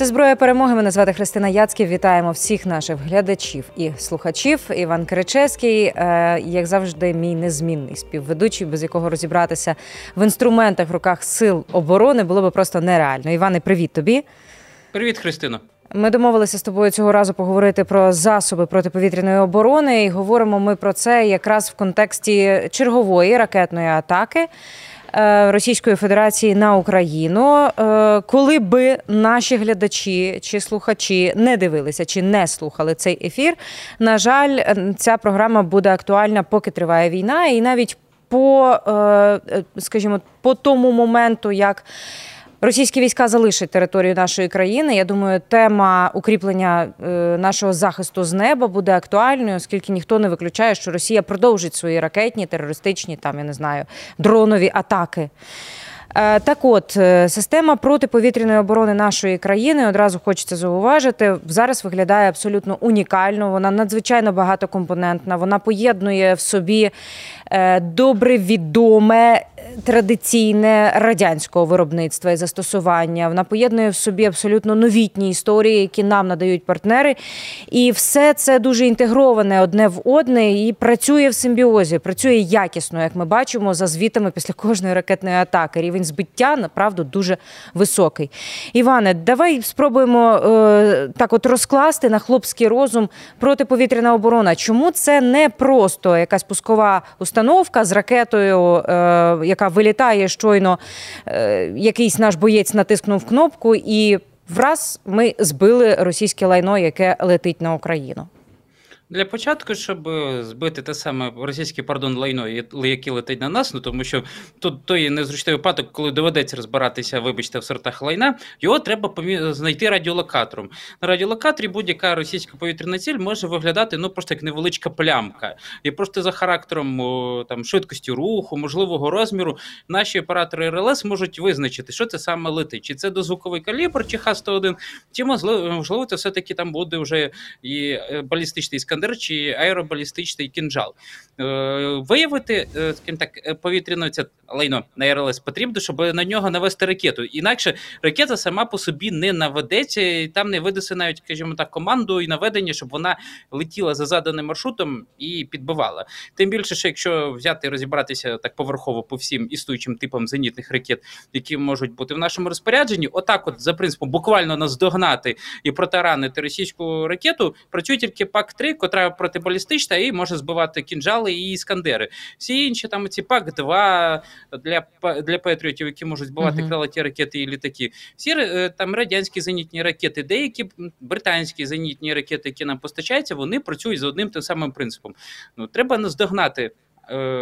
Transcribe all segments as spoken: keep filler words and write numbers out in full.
Це «Зброя перемоги». Мене звати Христина Яцьків. Вітаємо всіх наших глядачів і слухачів. Іван Киричевський, як завжди, мій незмінний співведучий, без якого розібратися в інструментах, в руках Сил оборони було би просто нереально. Іване, привіт тобі. Привіт, Христина. Ми домовилися з тобою цього разу поговорити про засоби протиповітряної оборони. І говоримо ми про це якраз в контексті чергової ракетної атаки Російської Федерації на Україну. Коли би наші глядачі чи слухачі не дивилися чи не слухали цей ефір, на жаль, ця програма буде актуальна, поки триває війна. І навіть по, скажімо, по тому моменту, як російські війська залишать територію нашої країни, я думаю, тема укріплення нашого захисту з неба буде актуальною, оскільки ніхто не виключає, що Росія продовжить свої ракетні, терористичні, там, я не знаю, дронові атаки. Так от, система протиповітряної оборони нашої країни, одразу хочеться зауважити, зараз виглядає абсолютно унікально, вона надзвичайно багатокомпонентна, вона поєднує в собі добре відоме традиційне радянського виробництва і застосування, вона поєднує в собі абсолютно новітні історії, які нам надають партнери, і все це дуже інтегроване одне в одне і працює в симбіозі, працює якісно, як ми бачимо, за звітами після кожної ракетної атаки. Рівень збиття, направду, дуже високий. Іване, давай спробуємо е, так от розкласти на хлопський розум протиповітряна оборона. Чому це не просто якась пускова установка з ракетою, е, яка вилітає щойно, е, якийсь наш боєць натиснув кнопку і враз ми збили російське лайно, яке летить на Україну? Для початку, щоб збити те саме російське, пардон, лайно, яке летить на нас, ну тому що тут той незручний випадок, коли доведеться розбиратися, вибачте, в сортах лайна, його треба помі... знайти радіолокатором. На радіолокаторі будь-яка російська повітряна ціль може виглядати, ну, просто як невеличка плямка. І просто за характером, там, швидкості руху, можливого розміру, наші оператори АРЛС можуть визначити, що це саме летить. Чи це дозвуковий калібр, чи Х сто один, чи, можливо, це все-таки там буде вже і балістичний Іскандер, чи аеробалістичний Кінжал. Е, виявити, скажімо так, повітряне це лайно на АРЛС потрібно, щоб на нього навести ракету. Інакше ракета сама по собі не наведеться, і там не видаси навіть, скажімо так, команду і наведення, щоб вона летіла за заданим маршрутом і підбивала. Тим більше, що якщо взяти і розібратися так поверхово по всім існуючим типам зенітних ракет, які можуть бути в нашому розпорядженні, отак от, за принципом, буквально наздогнати і протаранити російську ракету, працює тільки пак три, котра протибалістична і може збивати кінжали і іскандери. Всі інші, там ці пак два для, для патріотів, які можуть збивати uh-huh. крилаті ракети і літаки. Всі там радянські зенітні ракети, деякі британські зенітні ракети, які нам постачаються, вони працюють за одним тим самим принципом. Ну, треба наздогнати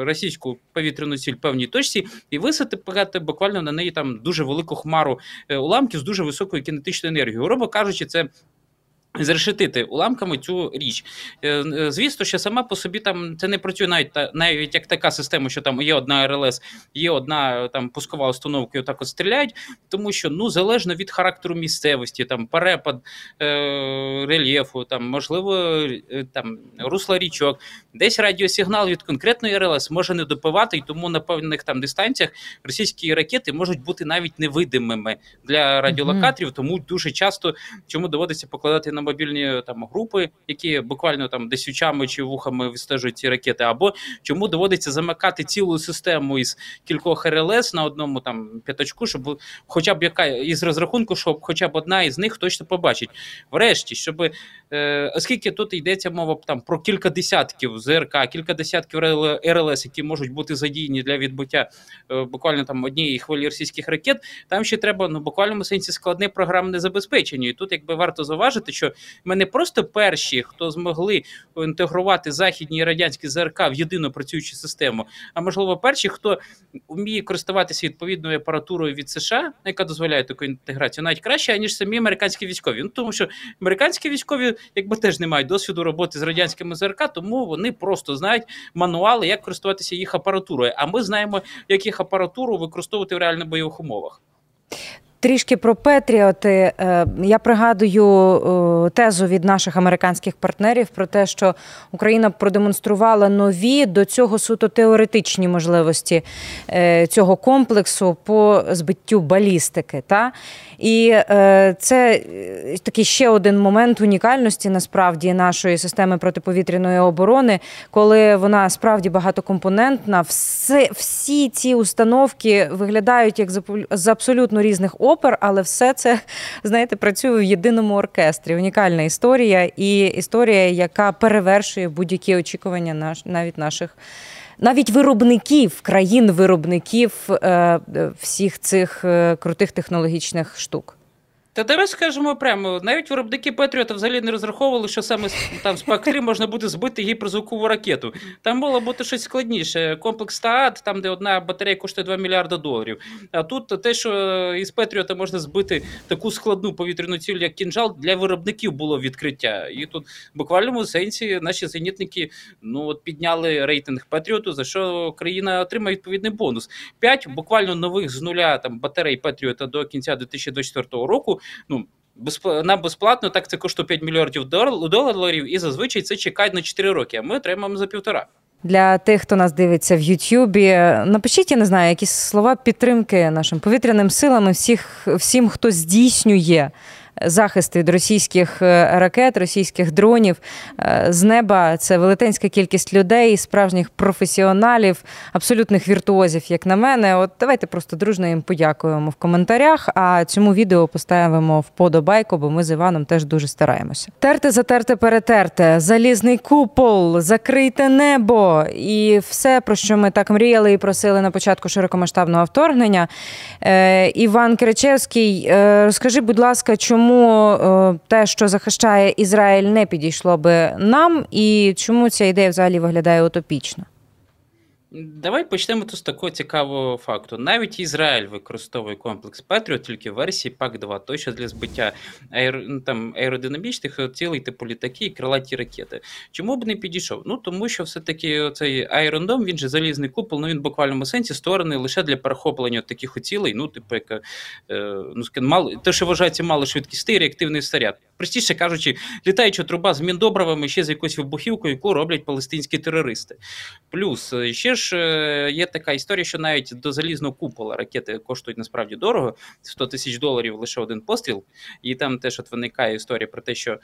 російську повітряну ціль в певній точці і висипати буквально на неї там дуже велику хмару уламків з дуже високою кінетичною енергією. Грубо кажучи, це зрешетити уламками цю річ. Звісно, що сама по собі там це не працює навіть, навіть як така система, що там є одна АРЛС, є одна там пускова установка і отак от стріляють, тому що, ну, залежно від характеру місцевості, там перепад е- рельєфу, там, можливо, е- там русла річок, десь радіосигнал від конкретної АРЛС може не допивати, і тому на певних там дистанціях російські ракети можуть бути навіть невидимими для радіолокаторів, тому дуже часто чому доводиться покладати на мобільні там групи, які буквально там десь очами чи вухами відстежують ці ракети, або чому доводиться замикати цілу систему із кількох РЛС на одному там п'ятачку, щоб хоча б яка із розрахунку, щоб хоча б одна із них точно побачить. Врешті, щоб е, оскільки тут йдеться мова там про кілька десятків ЗРК, кілька десятків РЛС, які можуть бути задіяні для відбиття е, буквально там однієї хвилі російських ракет, там ще треба, ну, в буквальному сенсі складне програмне забезпечення. І тут якби варто зауважити, що ми не просто перші, хто змогли інтегрувати західні і радянські ЗРК в єдину працюючу систему, а можливо перші, хто вміє користуватися відповідною апаратурою від США, яка дозволяє таку інтеграцію, навіть краще, ніж самі американські військові. Ну, тому що американські військові якби теж не мають досвіду роботи з радянськими ЗРК, тому вони просто знають мануали, як користуватися їх апаратурою. А ми знаємо, як їх апаратуру використовувати в реально бойових умовах. Трішки про Петріоти. Я пригадую тезу від наших американських партнерів про те, що Україна продемонструвала нові, до цього суто теоретичні можливості цього комплексу по збиттю балістики. Та? І це такий ще один момент унікальності, насправді, нашої системи протиповітряної оборони, коли вона справді багатокомпонентна. Всі, всі ці установки виглядають як з абсолютно різних областей, опер, але все це, знаєте, працює в єдиному оркестрі. Унікальна історія і історія, яка перевершує будь-які очікування наш, навіть наших, навіть виробників, країн-виробників е, всіх цих е, крутих технологічних штук. Та давай скажемо прямо, навіть виробники Патріота взагалі не розраховували, що саме там, з пак три можна буде збити гіперзвукову ракету. Там мало бути щось складніше. Комплекс ТААД, там де одна батарея коштує два мільярди доларів. А тут те, що із Патріота можна збити таку складну повітряну ціль, як Кінжал, для виробників було відкриття. І тут в буквальному сенсі наші зенітники ну, от підняли рейтинг Патріоту, за що країна отримає відповідний бонус. П'ять буквально нових з нуля там, батарей Патріота до кінця дві тисячі двадцять четвертого року. Ну, нам безплатно, так це коштує п'ять мільярдів доларів, і зазвичай це чекає на чотири роки, а ми отримаємо за півтора. Для тих, хто нас дивиться в Ютубі, напишіть, я не знаю, якісь слова підтримки нашим повітряним силам і всіх, всім, хто здійснює захист від російських ракет, російських дронів. З неба це велетенська кількість людей, справжніх професіоналів, абсолютних віртуозів, як на мене. От давайте просто дружно їм подякуємо в коментарях, а цьому відео поставимо вподобайку, бо ми з Іваном теж дуже стараємося. Терте, затерте, перетерте, залізний купол, закрийте небо і все, про що ми так мріяли і просили на початку широкомасштабного вторгнення. Е, Іван Киричевський, е, розкажи, будь ласка, чому Чому те, що захищає Ізраїль, не підійшло би нам, і чому ця ідея взагалі виглядає утопічно? Давай почнемо тут з такого цікавого факту. Навіть Ізраїль використовує комплекс Петріот тільки в версії пак два, той, що для збиття аер... там, аеродинамічних цілей, типу літаки і крилаті ракети. Чому б не підійшов? Ну, тому що все-таки цей Iron Dome, він же залізний купол, ну він в буквальному сенсі створений лише для перехоплення таких цілей, ну, типу, як, ну, мало... те, що вважається мало швидкісний реактивний снаряд. Простіше кажучи, літаюча труба з міндобривами ще з якоюсь вибухівкою, яку роблять палестинські терористи. Плюс ще ж є така історія, що навіть до залізного купола ракети коштують насправді дорого, сто тисяч доларів лише один постріл, і там теж от виникає історія про те, що,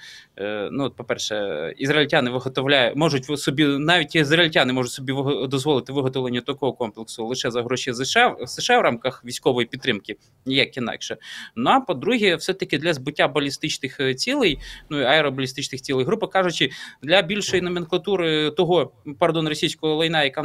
ну, от, по-перше, ізраїльтяни виготовляють, можуть собі, навіть ізраїльтяни можуть собі дозволити виготовлення такого комплексу лише за гроші США в рамках військової підтримки, ніяк інакше. Ну, а по-друге, все-таки для збиття балістичних цілей, ну, і аеробалістичних цілей, грубо кажучи, для більшої номенклатури того, пардон, російського лайна, яка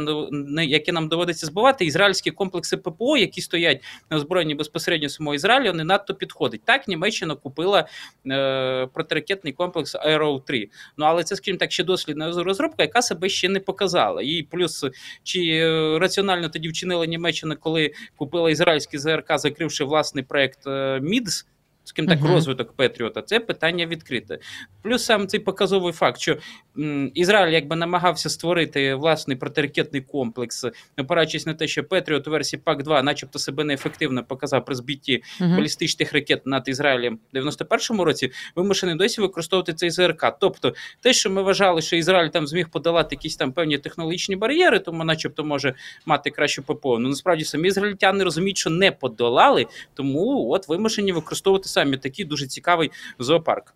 які нам доводиться збивати, ізраїльські комплекси ППО, які стоять на озброєнні безпосередньо самого Ізраїлю, не надто підходить. Так, Німеччина купила е, протиракетний комплекс Арроу три. Ну, але це, скажімо так, ще дослідна розробка, яка себе ще не показала. І плюс, чи е, раціонально тоді вчинила Німеччина, коли купила ізраїльський ЗРК, закривши власний проект е, МІДС, з ким так, uh-huh. розвиток Петріота, це питання відкрите. Плюс сам цей показовий факт, що м, Ізраїль якби намагався створити власний протиракетний комплекс, опираючись на те, що Петріот у версії пак два начебто себе неефективно показав при збитті uh-huh. балістичних ракет над Ізраїлем в дев'яносто першому році, вимушений досі використовувати цей ЗРК. Тобто те, що ми вважали, що Ізраїль там зміг подолати якісь там певні технологічні бар'єри, тому начебто може мати кращу ППО. Ну, насправді самі ізраїльтяни розуміють, що не подолали, тому от вимушені використовувати самі такий дуже цікавий зоопарк.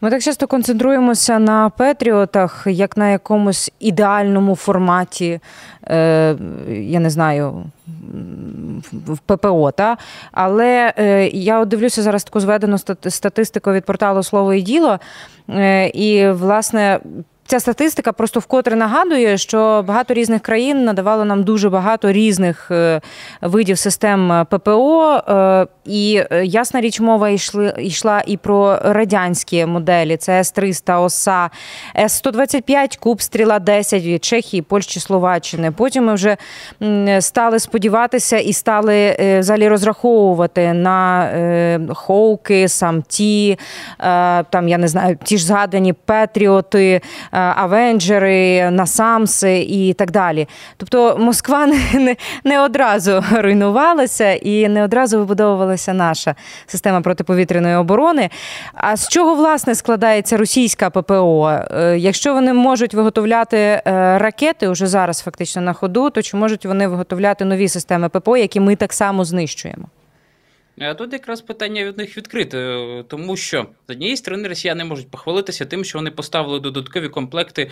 Ми так часто концентруємося на Петріотах, як на якомусь ідеальному форматі, е, я не знаю, в ППО, та? Але е, я дивлюся зараз таку зведену статистику від порталу «Слово і діло», е, і, власне, ця статистика просто вкотре нагадує, що багато різних країн надавало нам дуже багато різних видів систем ППО. І ясна річ, мова йшли, йшла і про радянські моделі. Це С триста, ОСА, С сто двадцять п'ять, Куб, Стріла десять від Чехії, Польщі, Словаччини. Потім ми вже стали сподіватися і стали взагалі розраховувати на Хоуки, Самті, там, я не знаю, ті ж згадані Петріоти, Авенджери, Насамси і так далі. Тобто Москва не, не одразу руйнувалася і не одразу вибудовувалася наша система протиповітряної оборони. А з чого, власне, складається російська ППО? Якщо вони можуть виготовляти ракети уже зараз фактично на ходу, то чи можуть вони виготовляти нові системи ППО, які ми так само знищуємо? Тут якраз питання від них відкрите, тому що, з однієї сторони, росіяни можуть похвалитися тим, що вони поставили додаткові комплекти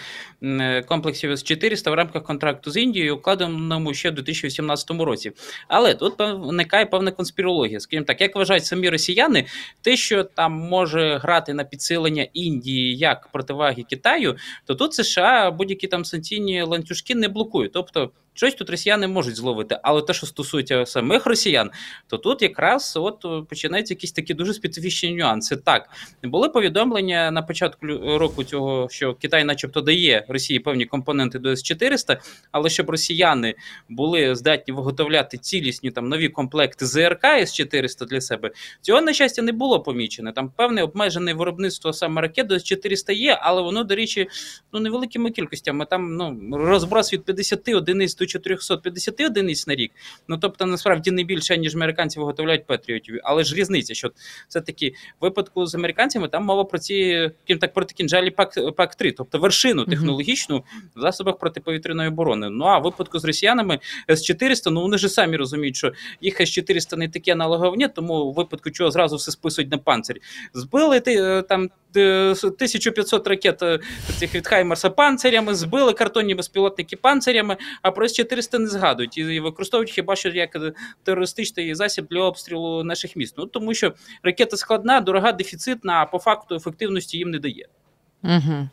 комплексів С чотириста в рамках контракту з Індією, укладеному ще в дві тисячі вісімнадцятому році. Але тут виникає певна конспірологія. Скажімо так, як вважають самі росіяни, те, що там може грати на підсилення Індії як противаги Китаю, то тут США будь-які там санкційні ланцюжки не блокують. Тобто, щось тут росіяни можуть зловити, але те, що стосується самих росіян, то тут якраз от починаються якісь такі дуже специфічні нюанси. Так, були повідомлення на початку року цього, що Китай начебто дає Росії певні компоненти до С чотириста, але щоб росіяни були здатні виготовляти цілісні там нові комплекти ЗРК С чотириста для себе, цього, на щастя, не було помічено. Там певне обмежене виробництво саме ракет до С чотириста є, але воно, до речі, ну, невеликими кількостями. Там ну, розброс від п'ятдесят одиниць до чотирьохсот п'ятдесят одиниць на рік, ну тобто насправді не більше, ніж американці виготовляють Патріотів. Але ж різниця, що все-таки в випадку з американцями там мова про ці, так, проти кінжалі пак три, тобто вершину технологічну в засобах протиповітряної оборони. Ну а в випадку з росіянами С чотириста, ну вони ж самі розуміють, що їх С чотириста не таке аналоговне, тому в випадку чого зразу все списують на панцир. Збили там тисячу п'ятсот ракет цих від Хаймерса панцирями, збили картонні безпілотники панцирями, а про С чотириста не згадують і використовують хіба що як терористичний засіб для обстрілу наших міст. Ну, тому що ракета складна, дорога, дефіцитна, а по факту ефективності їм не дає. Угу.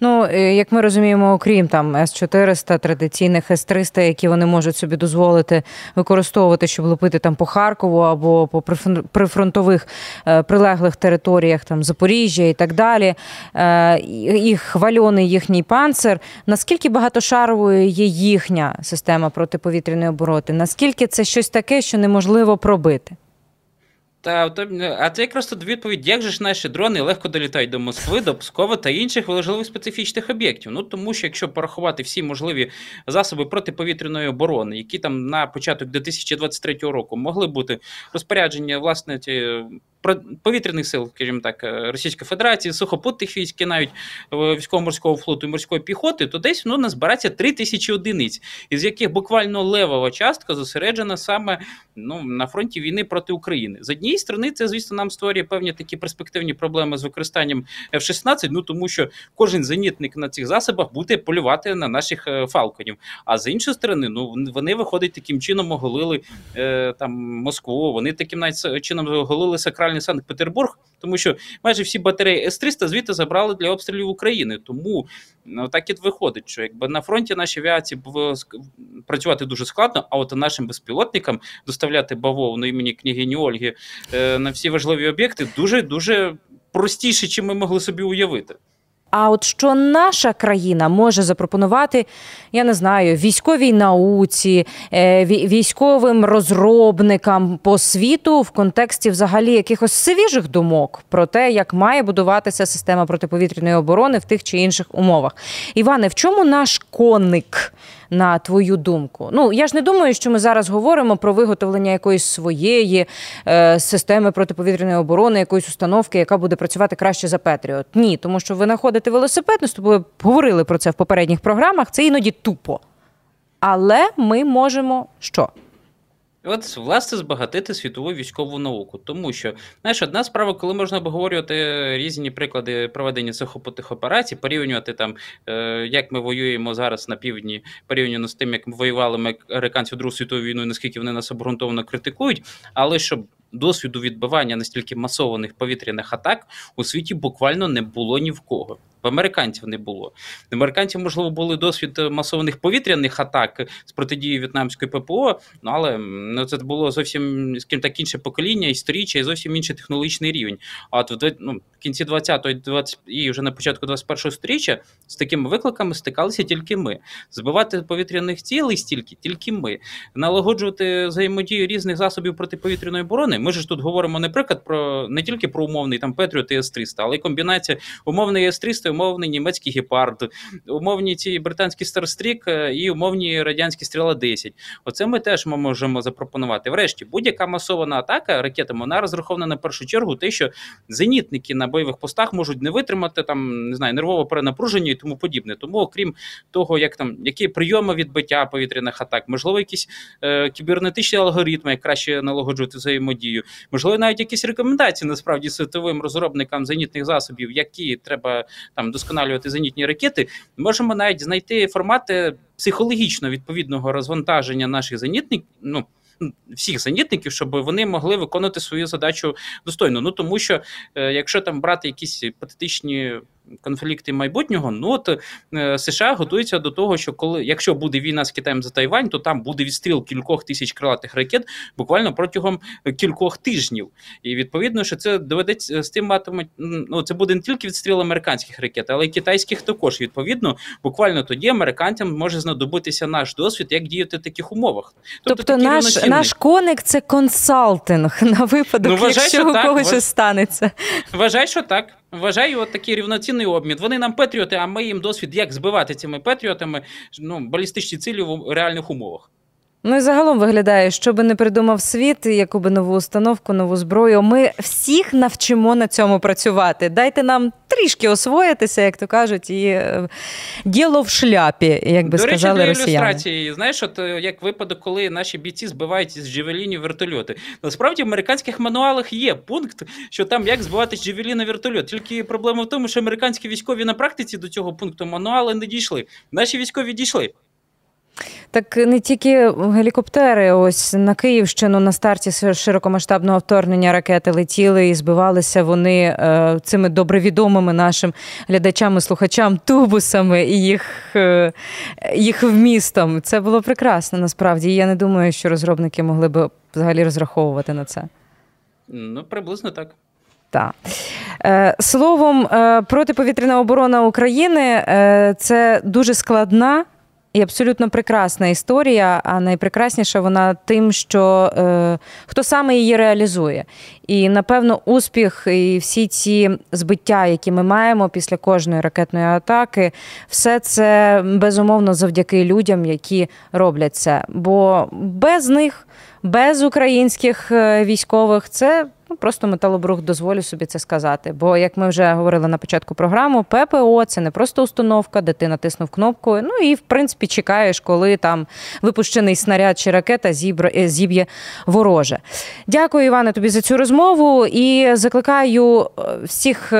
Ну, як ми розуміємо, окрім там С чотириста, традиційних С триста, які вони можуть собі дозволити використовувати, щоб лупити там по Харкову або по прифронтових прилеглих територіях там Запоріжжя і так далі, їх хвальоний їхній панцир, наскільки багатошаровою є їхня система протиповітряної оборони? Наскільки це щось таке, що неможливо пробити? Та, а це якраз тут відповідь, як же ж наші дрони легко долітають до Москви, до Пскова та інших важливих специфічних об'єктів. Ну тому що якщо порахувати всі можливі засоби протиповітряної оборони, які там на початок дві тисячі двадцять третього року могли бути розпорядження власне ті повітряних сил, скажімо так, Російської Федерації, сухопутних військ і навіть військово-морського флоту і морської піхоти, то десь воно назбирається три тисячі одиниць, із яких буквально левова частка зосереджена саме ну, на фронті війни проти України. З однієї сторони, це, звісно, нам створює певні такі перспективні проблеми з використанням Ф шістнадцять, ну тому що кожен зенітник на цих засобах буде полювати на наших фалконів. А з іншої сторони, ну вони виходить таким чином оголили е, там Москву, вони таким навіть чином оголили сакральні Санкт-Петербург, тому що майже всі батареї С триста звідти забрали для обстрілів України. Тому ну, так і виходить, що якби на фронті нашій авіації було працювати дуже складно, а от нашим безпілотникам доставляти бавовну імені княгині Ольги е, на всі важливі об'єкти дуже-дуже простіше, чим ми могли собі уявити. А от що наша країна може запропонувати, я не знаю, військовій науці, військовим розробникам по світу в контексті взагалі якихось свіжих думок про те, як має будуватися система протиповітряної оборони в тих чи інших умовах? Іване, в чому наш коник, на твою думку? Ну, я ж не думаю, що ми зараз говоримо про виготовлення якоїсь своєї е, системи протиповітряної оборони, якоїсь установки, яка буде працювати краще за Patriot. Ні, тому що ви знаходите велосипед, ми з тобою говорили про це в попередніх програмах, це іноді тупо. Але ми можемо що? От, власне, збагатити світову військову науку. Тому що, знаєш, одна справа, коли можна обговорювати різні приклади проведення сухопутних операцій, порівнювати там, як ми воюємо зараз на півдні, порівняно з тим, як ми воювали американці в Другу світову війну, і наскільки вони нас обґрунтовано критикують, але щоб досвіду відбивання настільки масованих повітряних атак у світі буквально не було ні в кого. В американців не було. В американців, можливо, були досвід масованих повітряних атак з протидії в'єтнамської ППО, ну, але ну, це було зовсім, скажімо так, інше покоління, історичне і зовсім інший технологічний рівень. А от в ну, кінці двадцятого і вже на початку двадцять першого сторіччя з такими викликами стикалися тільки ми. Збивати повітряних цілей стільки тільки ми. Налагоджувати взаємодію різних засобів протиповітряної оборони. Ми ж тут говоримо, наприклад, про не тільки про умовний там Patriot і С триста, але й комбінація умовної С триста умовний німецький Гепард, умовні ці британські Старстрік і умовні радянські Стріла десять. Оце ми теж ми можемо запропонувати. Врешті, будь-яка масована атака ракетами, вона розрахована на першу чергу те, що зенітники на бойових постах можуть не витримати, там, не знаю, нервове перенапруження і тому подібне. Тому, окрім того, як там, які прийоми відбиття повітряних атак, можливо, якісь е, кібернетичні алгоритми, як краще налагоджувати взаємодію, можливо, навіть якісь рекомендації, насправді, світовим розробникам зенітних засобів, які треба там досконалювати зенітні ракети, можемо навіть знайти формати психологічно відповідного розвантаження наших зенітників, ну, всіх зенітників, щоб вони могли виконати свою задачу достойно. Ну, тому що, е, якщо там брати якісь патетичні конфлікти майбутнього, ну от е, США готуються до того, що коли, якщо буде війна з Китаєм за Тайвань, то там буде відстріл кількох тисяч крилатих ракет буквально протягом кількох тижнів. І відповідно, що це доведеться з тим матимуть, ну це буде не тільки відстріл американських ракет, але й китайських також. Відповідно, буквально тоді американцям може знадобитися наш досвід, як діяти в таких умовах. Тобто, тобто наш, наш коник – це консалтинг на випадок, ну, вважай, якщо у когось щось станеться. Вважай, що так. Вважаю, от такий рівноцінний обмін. Вони нам патріоти, а ми їм досвід, як збивати цими патріотами, ну, балістичні цілі в реальних умовах. Ну і загалом виглядає, що би не придумав світ, яку би нову установку, нову зброю, ми всіх навчимо на цьому працювати. Дайте нам трішки освоїтися, як то кажуть, і діло в шляпі, як би сказали росіяни. До речі, для ілюстрації, знаєш, от як випадок, коли наші бійці збивають з Джавелінів вертольоти. Насправді в американських мануалах є пункт, що там як збивати з Джавеліна вертольот. Тільки проблема в тому, що американські військові на практиці до цього пункту мануали не дійшли. Наші військові дійшли. Так не тільки гелікоптери. Ось на Київщину на старті широкомасштабного вторгнення ракети летіли і збивалися вони цими добре відомими нашим глядачам і слухачам тубусами і їх, їх вмістом. Це було прекрасно, насправді. І я не думаю, що розробники могли б взагалі розраховувати на це. Ну, приблизно так. Так. Словом, протиповітряна оборона України – це дуже складна і абсолютно прекрасна історія, а найпрекрасніша вона тим, що е, хто саме її реалізує. І, напевно, успіх і всі ці збиття, які ми маємо після кожної ракетної атаки, все це, безумовно, завдяки людям, які роблять це. Бо без них, без українських військових, це ну, просто металобрух, дозволю собі це сказати. Бо, як ми вже говорили на початку програми, ППО – це не просто установка, де ти натиснув кнопку, ну і, в принципі, чекаєш, коли там випущений снаряд чи ракета зіб'є вороже. Дякую, Іване, тобі за цю розмову і закликаю всіх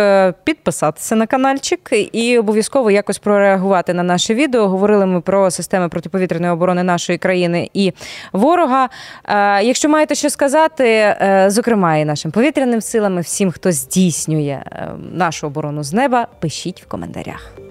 підписатися на канальчик і обов'язково якось прореагувати на наше відео. Говорили ми про системи протиповітряної оборони нашої країни і ворога. Якщо маєте що сказати, зокрема і нашим повітряним силам, всім, хто здійснює нашу оборону з неба, пишіть в коментарях.